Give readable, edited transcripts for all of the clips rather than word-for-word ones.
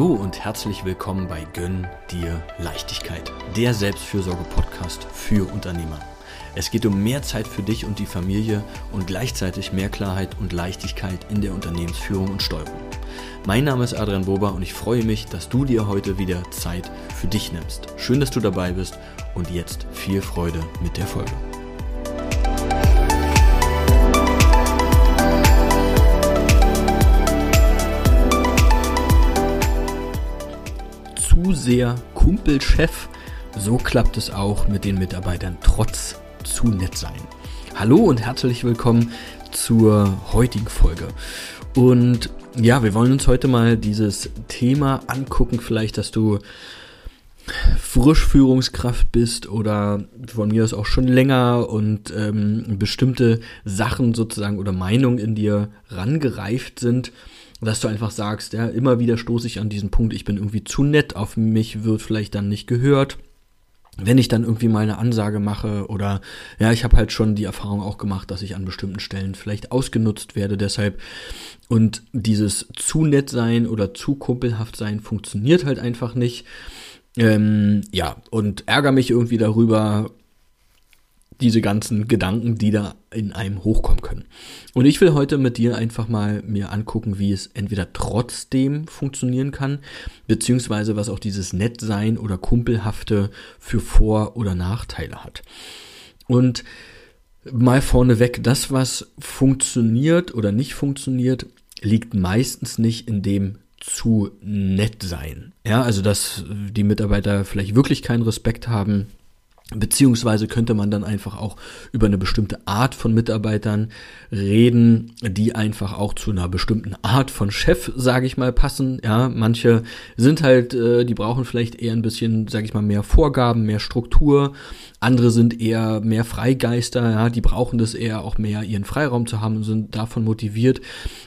Hallo und herzlich willkommen bei Gönn dir Leichtigkeit, der Selbstfürsorge-Podcast für Unternehmer. Es geht um mehr Zeit für dich und die Familie und gleichzeitig mehr Klarheit und Leichtigkeit in der Unternehmensführung und Steuerung. Mein Name ist Adrian Bober und ich freue mich, dass du dir heute wieder Zeit für dich nimmst. Schön, dass du dabei bist und jetzt viel Freude mit der Folge. Zu sehr Kumpelchef, so klappt es auch mit den Mitarbeitern trotz zu nett sein. Hallo und herzlich willkommen zur heutigen Folge. Und ja, wir wollen uns heute mal dieses Thema angucken, vielleicht, dass du frisch Führungskraft bist oder von mir aus auch schon länger und bestimmte Sachen sozusagen oder Meinungen in dir rangereift sind. Dass du einfach sagst, ja, immer wieder stoße ich an diesen Punkt, ich bin irgendwie zu nett, auf mich wird vielleicht dann nicht gehört, wenn ich dann irgendwie mal eine Ansage mache oder ja, ich habe halt schon die Erfahrung auch gemacht, dass ich an bestimmten Stellen vielleicht ausgenutzt werde deshalb und dieses zu nett sein oder zu kumpelhaft sein funktioniert halt einfach nicht, und ärgere mich irgendwie darüber, diese ganzen Gedanken, die da in einem hochkommen können. Und ich will heute mit dir einfach mal mir angucken, wie es entweder trotzdem funktionieren kann, beziehungsweise was auch dieses Nettsein oder Kumpelhafte für Vor- oder Nachteile hat. Und mal vorneweg, das, was funktioniert oder nicht funktioniert, liegt meistens nicht in dem zu nett sein. Ja, also dass die Mitarbeiter vielleicht wirklich keinen Respekt haben, beziehungsweise könnte man dann einfach auch über eine bestimmte Art von Mitarbeitern reden, die einfach auch zu einer bestimmten Art von Chef, sage ich mal, passen. Ja, manche sind halt, die brauchen vielleicht eher ein bisschen, sage ich mal, mehr Vorgaben, mehr Struktur. Andere sind eher mehr Freigeister, ja, die brauchen das eher auch mehr, ihren Freiraum zu haben und sind davon motiviert.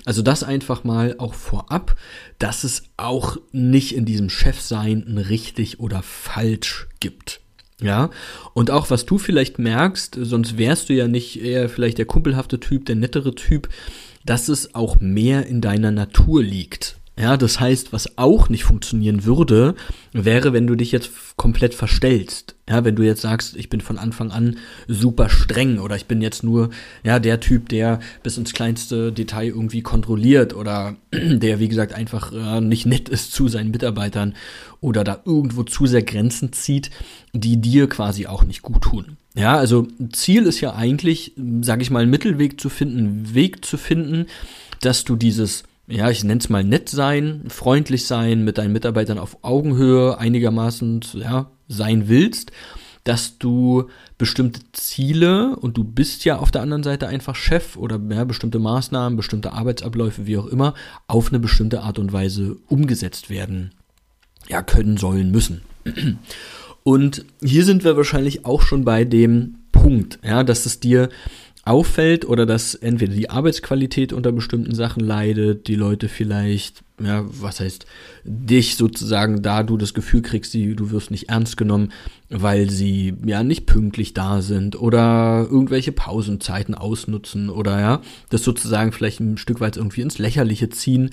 Also das einfach mal auch vorab, dass es auch nicht in diesem Chefsein ein richtig oder falsch gibt. Ja, und auch was du vielleicht merkst, sonst wärst du ja nicht eher vielleicht der kumpelhafte Typ, der nettere Typ, dass es auch mehr in deiner Natur liegt. Ja, das heißt, was auch nicht funktionieren würde, wäre, wenn du dich jetzt komplett verstellst. Ja, wenn du jetzt sagst, ich bin von Anfang an super streng oder ich bin jetzt nur, ja, der Typ, der bis ins kleinste Detail irgendwie kontrolliert oder der, wie gesagt, einfach nicht nett ist zu seinen Mitarbeitern oder da irgendwo zu sehr Grenzen zieht, die dir quasi auch nicht gut tun. Ja, also Ziel ist ja eigentlich, sage ich mal, einen Mittelweg zu finden, einen Weg zu finden, dass du dieses, ja, ich nenne es mal nett sein, freundlich sein, mit deinen Mitarbeitern auf Augenhöhe einigermaßen, ja, sein willst, dass du bestimmte Ziele, und du bist ja auf der anderen Seite einfach Chef oder ja, bestimmte Maßnahmen, bestimmte Arbeitsabläufe, wie auch immer, auf eine bestimmte Art und Weise umgesetzt werden, ja, können, sollen, müssen. Und hier sind wir wahrscheinlich auch schon bei dem Punkt, ja, dass es dir auffällt oder dass entweder die Arbeitsqualität unter bestimmten Sachen leidet, die Leute vielleicht, ja, was heißt, dich sozusagen, da du das Gefühl kriegst, du wirst nicht ernst genommen, weil sie ja nicht pünktlich da sind oder irgendwelche Pausenzeiten ausnutzen oder ja, das sozusagen vielleicht ein Stück weit irgendwie ins Lächerliche ziehen.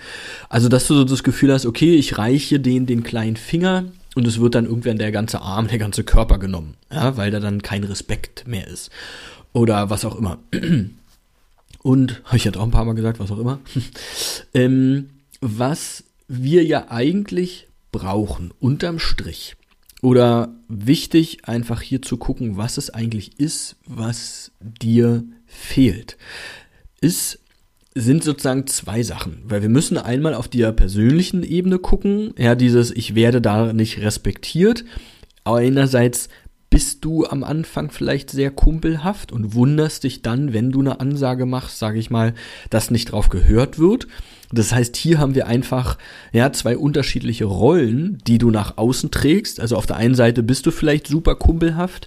Also, dass du so das Gefühl hast, okay, ich reiche denen den kleinen Finger und es wird dann irgendwann der ganze Arm, der ganze Körper genommen, ja, weil da dann kein Respekt mehr ist. Oder was auch immer. Und, ich hatte auch ein paar Mal gesagt, was auch immer. Was wir ja eigentlich brauchen, unterm Strich. Oder wichtig, einfach hier zu gucken, was es eigentlich ist, was dir fehlt. Sind sozusagen zwei Sachen, weil wir müssen einmal auf der persönlichen Ebene gucken. Ja, dieses, ich werde da nicht respektiert. Aber einerseits bist du am Anfang vielleicht sehr kumpelhaft und wunderst dich dann, wenn du eine Ansage machst, sage ich mal, dass nicht drauf gehört wird. Das heißt, hier haben wir einfach ja zwei unterschiedliche Rollen, die du nach außen trägst. Also auf der einen Seite bist du vielleicht super kumpelhaft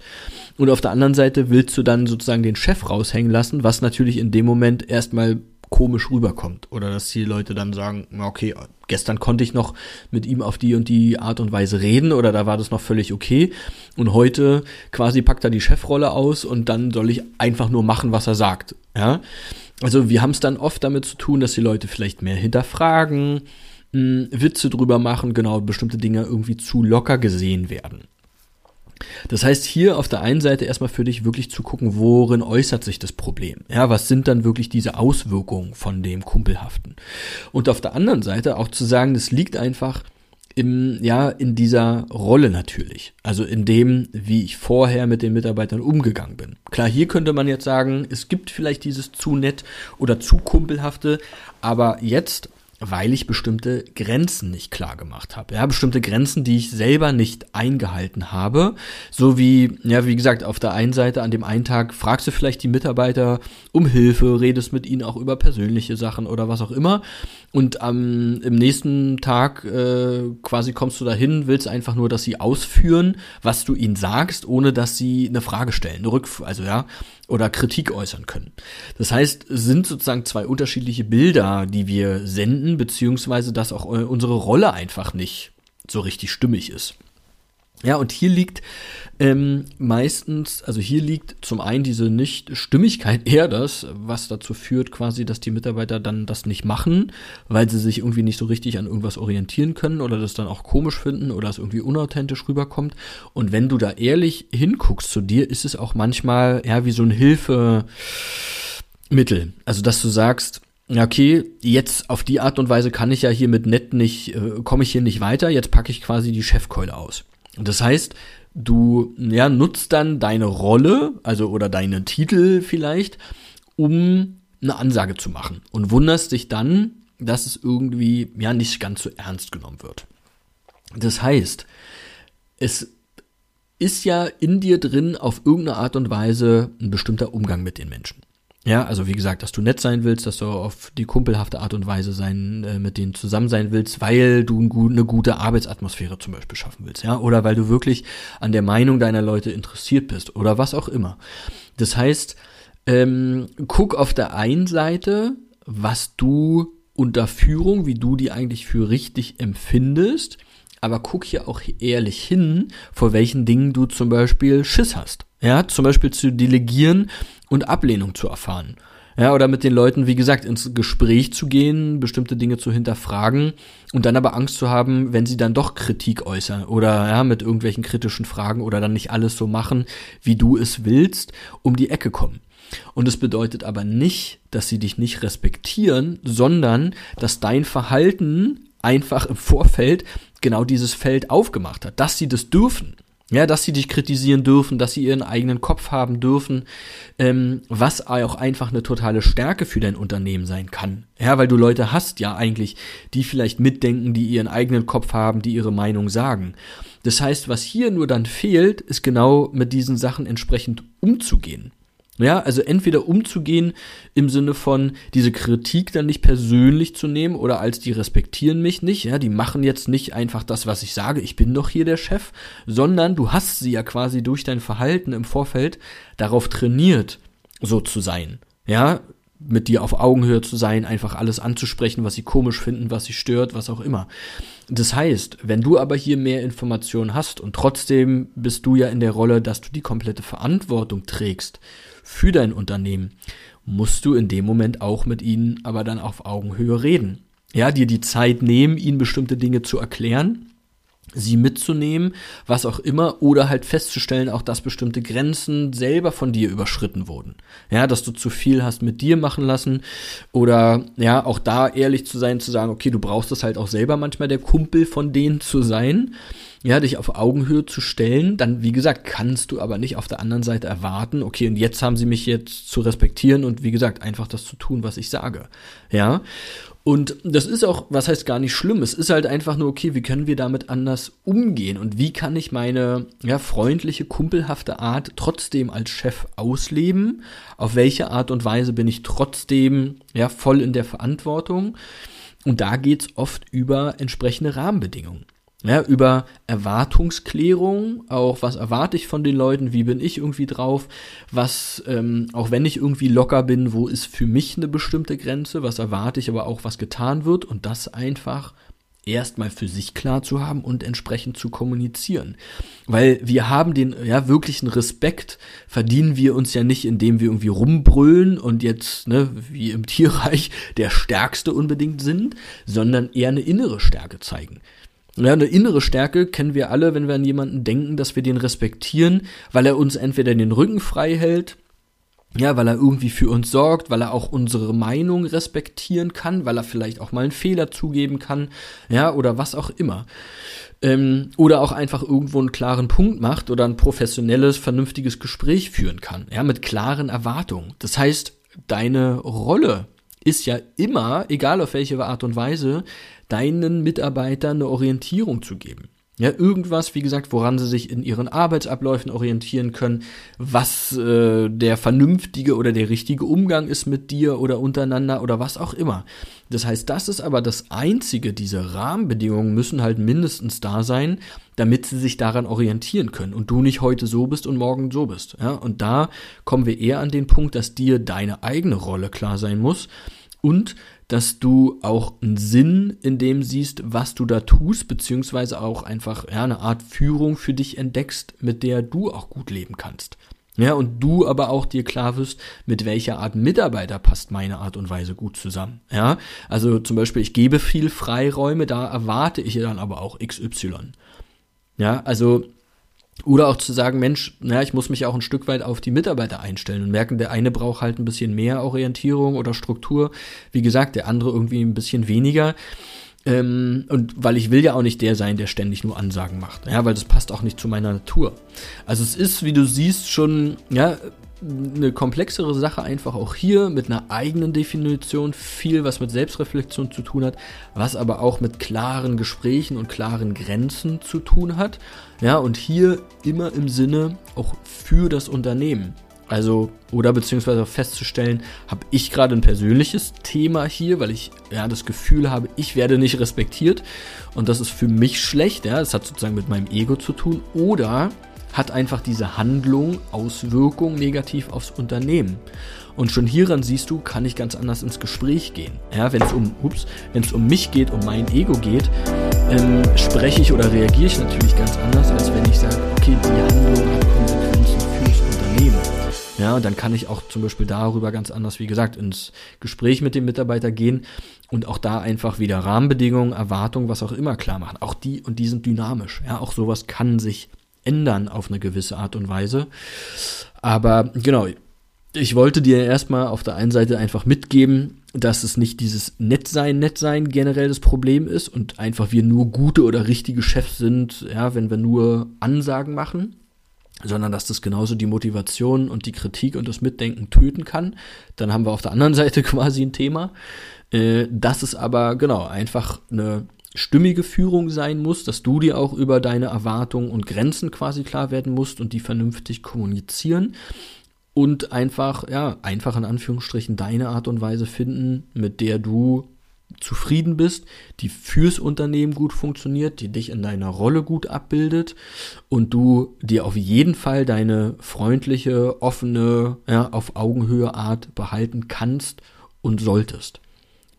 und auf der anderen Seite willst du dann sozusagen den Chef raushängen lassen, was natürlich in dem Moment erstmal komisch rüberkommt oder dass die Leute dann sagen, okay, gestern konnte ich noch mit ihm auf die und die Art und Weise reden oder da war das noch völlig okay und heute quasi packt er die Chefrolle aus und dann soll ich einfach nur machen, was er sagt. Ja? Also wir haben es dann oft damit zu tun, dass die Leute vielleicht mehr hinterfragen, Witze drüber machen, genau, bestimmte Dinge irgendwie zu locker gesehen werden. Das heißt, hier auf der einen Seite erstmal für dich wirklich zu gucken, worin äußert sich das Problem? Ja, was sind dann wirklich diese Auswirkungen von dem Kumpelhaften? Und auf der anderen Seite auch zu sagen, das liegt einfach in dieser Rolle natürlich. Also in dem, wie ich vorher mit den Mitarbeitern umgegangen bin. Klar, hier könnte man jetzt sagen, es gibt vielleicht dieses zu nett oder zu kumpelhafte, aber jetzt, weil ich bestimmte Grenzen nicht klar gemacht habe. Ja, bestimmte Grenzen, die ich selber nicht eingehalten habe. So wie, ja, wie gesagt, auf der einen Seite an dem einen Tag fragst du vielleicht die Mitarbeiter um Hilfe, redest mit ihnen auch über persönliche Sachen oder was auch immer. Und im nächsten Tag quasi kommst du dahin, willst einfach nur, dass sie ausführen, was du ihnen sagst, ohne dass sie eine Frage stellen, oder Kritik äußern können. Das heißt, es sind sozusagen zwei unterschiedliche Bilder, die wir senden, beziehungsweise dass auch unsere Rolle einfach nicht so richtig stimmig ist. Ja, und hier liegt liegt zum einen diese Nicht-Stimmigkeit eher das, was dazu führt quasi, dass die Mitarbeiter dann das nicht machen, weil sie sich irgendwie nicht so richtig an irgendwas orientieren können oder das dann auch komisch finden oder es irgendwie unauthentisch rüberkommt. Und wenn du da ehrlich hinguckst zu dir, ist es auch manchmal ja wie so ein Hilfemittel. Also, dass du sagst, okay, jetzt auf die Art und Weise kann ich ja hier mit nett nicht, komme ich hier nicht weiter, jetzt packe ich quasi die Chefkeule aus. Und das heißt, du nutzt dann deine Rolle, also oder deinen Titel vielleicht, um eine Ansage zu machen und wunderst dich dann, dass es irgendwie nicht ganz so ernst genommen wird. Das heißt, es ist ja in dir drin auf irgendeine Art und Weise ein bestimmter Umgang mit den Menschen. Ja, also wie gesagt, dass du nett sein willst, dass du auf die kumpelhafte Art und Weise mit denen zusammen sein willst, weil du eine gute Arbeitsatmosphäre zum Beispiel schaffen willst, ja, oder weil du wirklich an der Meinung deiner Leute interessiert bist oder was auch immer. Das heißt, guck auf der einen Seite, was du unter Führung, wie du die eigentlich für richtig empfindest, aber guck hier auch ehrlich hin, vor welchen Dingen du zum Beispiel Schiss hast. Ja, zum Beispiel zu delegieren und Ablehnung zu erfahren. Ja, oder mit den Leuten, wie gesagt, ins Gespräch zu gehen, bestimmte Dinge zu hinterfragen und dann aber Angst zu haben, wenn sie dann doch Kritik äußern oder mit irgendwelchen kritischen Fragen oder dann nicht alles so machen, wie du es willst, um die Ecke kommen. Und es bedeutet aber nicht, dass sie dich nicht respektieren, sondern dass dein Verhalten einfach im Vorfeld genau dieses Feld aufgemacht hat, dass sie das dürfen. Ja, dass sie dich kritisieren dürfen, dass sie ihren eigenen Kopf haben dürfen, was auch einfach eine totale Stärke für dein Unternehmen sein kann. Ja, weil du Leute hast ja eigentlich, die vielleicht mitdenken, die ihren eigenen Kopf haben, die ihre Meinung sagen. Das heißt, was hier nur dann fehlt, ist genau mit diesen Sachen entsprechend umzugehen. Ja, also entweder umzugehen im Sinne von diese Kritik dann nicht persönlich zu nehmen oder als die respektieren mich nicht, ja, die machen jetzt nicht einfach das, was ich sage, ich bin doch hier der Chef, sondern du hast sie ja quasi durch dein Verhalten im Vorfeld darauf trainiert, so zu sein, ja, mit dir auf Augenhöhe zu sein, einfach alles anzusprechen, was sie komisch finden, was sie stört, was auch immer. Das heißt, wenn du aber hier mehr Informationen hast und trotzdem bist du ja in der Rolle, dass du die komplette Verantwortung trägst für dein Unternehmen, musst du in dem Moment auch mit ihnen aber dann auf Augenhöhe reden. Ja, dir die Zeit nehmen, ihnen bestimmte Dinge zu erklären, sie mitzunehmen, was auch immer, oder halt festzustellen, auch dass bestimmte Grenzen selber von dir überschritten wurden. Ja, dass du zu viel hast mit dir machen lassen oder ja, auch da ehrlich zu sein, zu sagen, okay, du brauchst das halt auch selber manchmal, der Kumpel von denen zu sein, ja, dich auf Augenhöhe zu stellen, dann, wie gesagt, kannst du aber nicht auf der anderen Seite erwarten, okay, und jetzt haben sie mich jetzt zu respektieren und wie gesagt, einfach das zu tun, was ich sage, ja. Und das ist auch, was heißt gar nicht schlimm, es ist halt einfach nur, okay, wie können wir damit anders umgehen und wie kann ich meine freundliche, kumpelhafte Art trotzdem als Chef ausleben, auf welche Art und Weise bin ich trotzdem voll in der Verantwortung und da geht's oft über entsprechende Rahmenbedingungen. Ja, über Erwartungsklärung, auch was erwarte ich von den Leuten, wie bin ich irgendwie drauf, was, auch wenn ich irgendwie locker bin, wo ist für mich eine bestimmte Grenze, was erwarte ich aber auch, was getan wird und das einfach erstmal für sich klar zu haben und entsprechend zu kommunizieren. Weil wir haben den wirklichen Respekt, verdienen wir uns ja nicht, indem wir irgendwie rumbrüllen und jetzt, wie im Tierreich, der Stärkste unbedingt sind, sondern eher eine innere Stärke zeigen. Ja, eine innere Stärke kennen wir alle, wenn wir an jemanden denken, dass wir den respektieren, weil er uns entweder den Rücken frei hält, ja, weil er irgendwie für uns sorgt, weil er auch unsere Meinung respektieren kann, weil er vielleicht auch mal einen Fehler zugeben kann, ja, oder was auch immer. Oder auch einfach irgendwo einen klaren Punkt macht oder ein professionelles, vernünftiges Gespräch führen kann, ja, mit klaren Erwartungen. Das heißt, deine Rolle ist ja immer, egal auf welche Art und Weise, deinen Mitarbeitern eine Orientierung zu geben. Ja, irgendwas, wie gesagt, woran sie sich in ihren Arbeitsabläufen orientieren können, was der vernünftige oder der richtige Umgang ist mit dir oder untereinander oder was auch immer. Das heißt, das ist aber das Einzige, diese Rahmenbedingungen müssen halt mindestens da sein, damit sie sich daran orientieren können und du nicht heute so bist und morgen so bist. Ja? Und da kommen wir eher an den Punkt, dass dir deine eigene Rolle klar sein muss und dass du auch einen Sinn in dem siehst, was du da tust, beziehungsweise auch einfach eine Art Führung für dich entdeckst, mit der du auch gut leben kannst. Ja, und du aber auch dir klar wirst, mit welcher Art Mitarbeiter passt meine Art und Weise gut zusammen. Ja, also zum Beispiel, ich gebe viel Freiräume, da erwarte ich dann aber auch XY. Ja, also... Oder auch zu sagen, Mensch, ich muss mich auch ein Stück weit auf die Mitarbeiter einstellen und merken, der eine braucht halt ein bisschen mehr Orientierung oder Struktur, wie gesagt, der andere irgendwie ein bisschen weniger. Und weil ich will ja auch nicht der sein, der ständig nur Ansagen macht, ja, weil das passt auch nicht zu meiner Natur. Also es ist, wie du siehst, schon eine komplexere Sache einfach auch hier mit einer eigenen Definition, viel was mit Selbstreflexion zu tun hat, was aber auch mit klaren Gesprächen und klaren Grenzen zu tun hat. Ja, und hier immer im Sinne auch für das Unternehmen. Also, oder beziehungsweise festzustellen, habe ich gerade ein persönliches Thema hier, weil ich das Gefühl habe, ich werde nicht respektiert und das ist für mich schlecht, das hat sozusagen mit meinem Ego zu tun, oder hat einfach diese Handlung Auswirkungen negativ aufs Unternehmen. Und schon hieran siehst du, kann ich ganz anders ins Gespräch gehen. Ja, wenn es um mich geht, um mein Ego geht, spreche ich oder reagiere ich natürlich ganz anders, als wenn ich sage, okay, die Handlung hat Konsequenzen fürs Unternehmen. Ja, und dann kann ich auch zum Beispiel darüber ganz anders, wie gesagt, ins Gespräch mit dem Mitarbeiter gehen und auch da einfach wieder Rahmenbedingungen, Erwartungen, was auch immer klar machen. Auch die, und die sind dynamisch. Ja, auch sowas kann sich ändern auf eine gewisse Art und Weise. Aber genau, ich wollte dir erstmal auf der einen Seite einfach mitgeben, dass es nicht dieses Nettsein generell das Problem ist und einfach wir nur gute oder richtige Chefs sind, ja, wenn wir nur Ansagen machen, sondern dass das genauso die Motivation und die Kritik und das Mitdenken töten kann. Dann haben wir auf der anderen Seite quasi ein Thema. Dass es aber genau einfach eine stimmige Führung sein muss, dass du dir auch über deine Erwartungen und Grenzen quasi klar werden musst und die vernünftig kommunizieren und einfach in Anführungsstrichen deine Art und Weise finden, mit der du zufrieden bist, die fürs Unternehmen gut funktioniert, die dich in deiner Rolle gut abbildet und du dir auf jeden Fall deine freundliche, offene, auf Augenhöhe Art behalten kannst und solltest.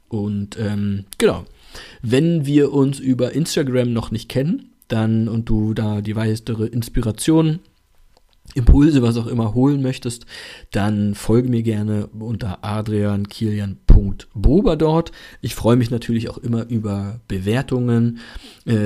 Und genau, wenn wir uns über Instagram noch nicht kennen, dann und du da die weitere Inspiration, Impulse, was auch immer holen möchtest, dann folge mir gerne unter adriankilian.bober dort. Ich freue mich natürlich auch immer über Bewertungen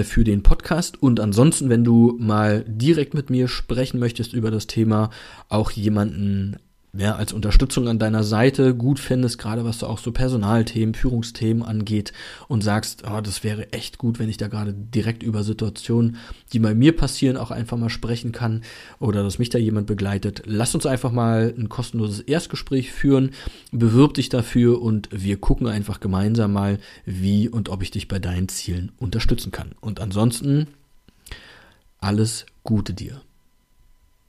für den Podcast und ansonsten, wenn du mal direkt mit mir sprechen möchtest über das Thema, auch jemanden als Unterstützung an deiner Seite gut fändest, gerade was du auch so Personalthemen, Führungsthemen angeht und sagst, das wäre echt gut, wenn ich da gerade direkt über Situationen, die bei mir passieren, auch einfach mal sprechen kann oder dass mich da jemand begleitet. Lass uns einfach mal ein kostenloses Erstgespräch führen, bewirb dich dafür und wir gucken einfach gemeinsam mal, wie und ob ich dich bei deinen Zielen unterstützen kann. Und ansonsten, alles Gute dir.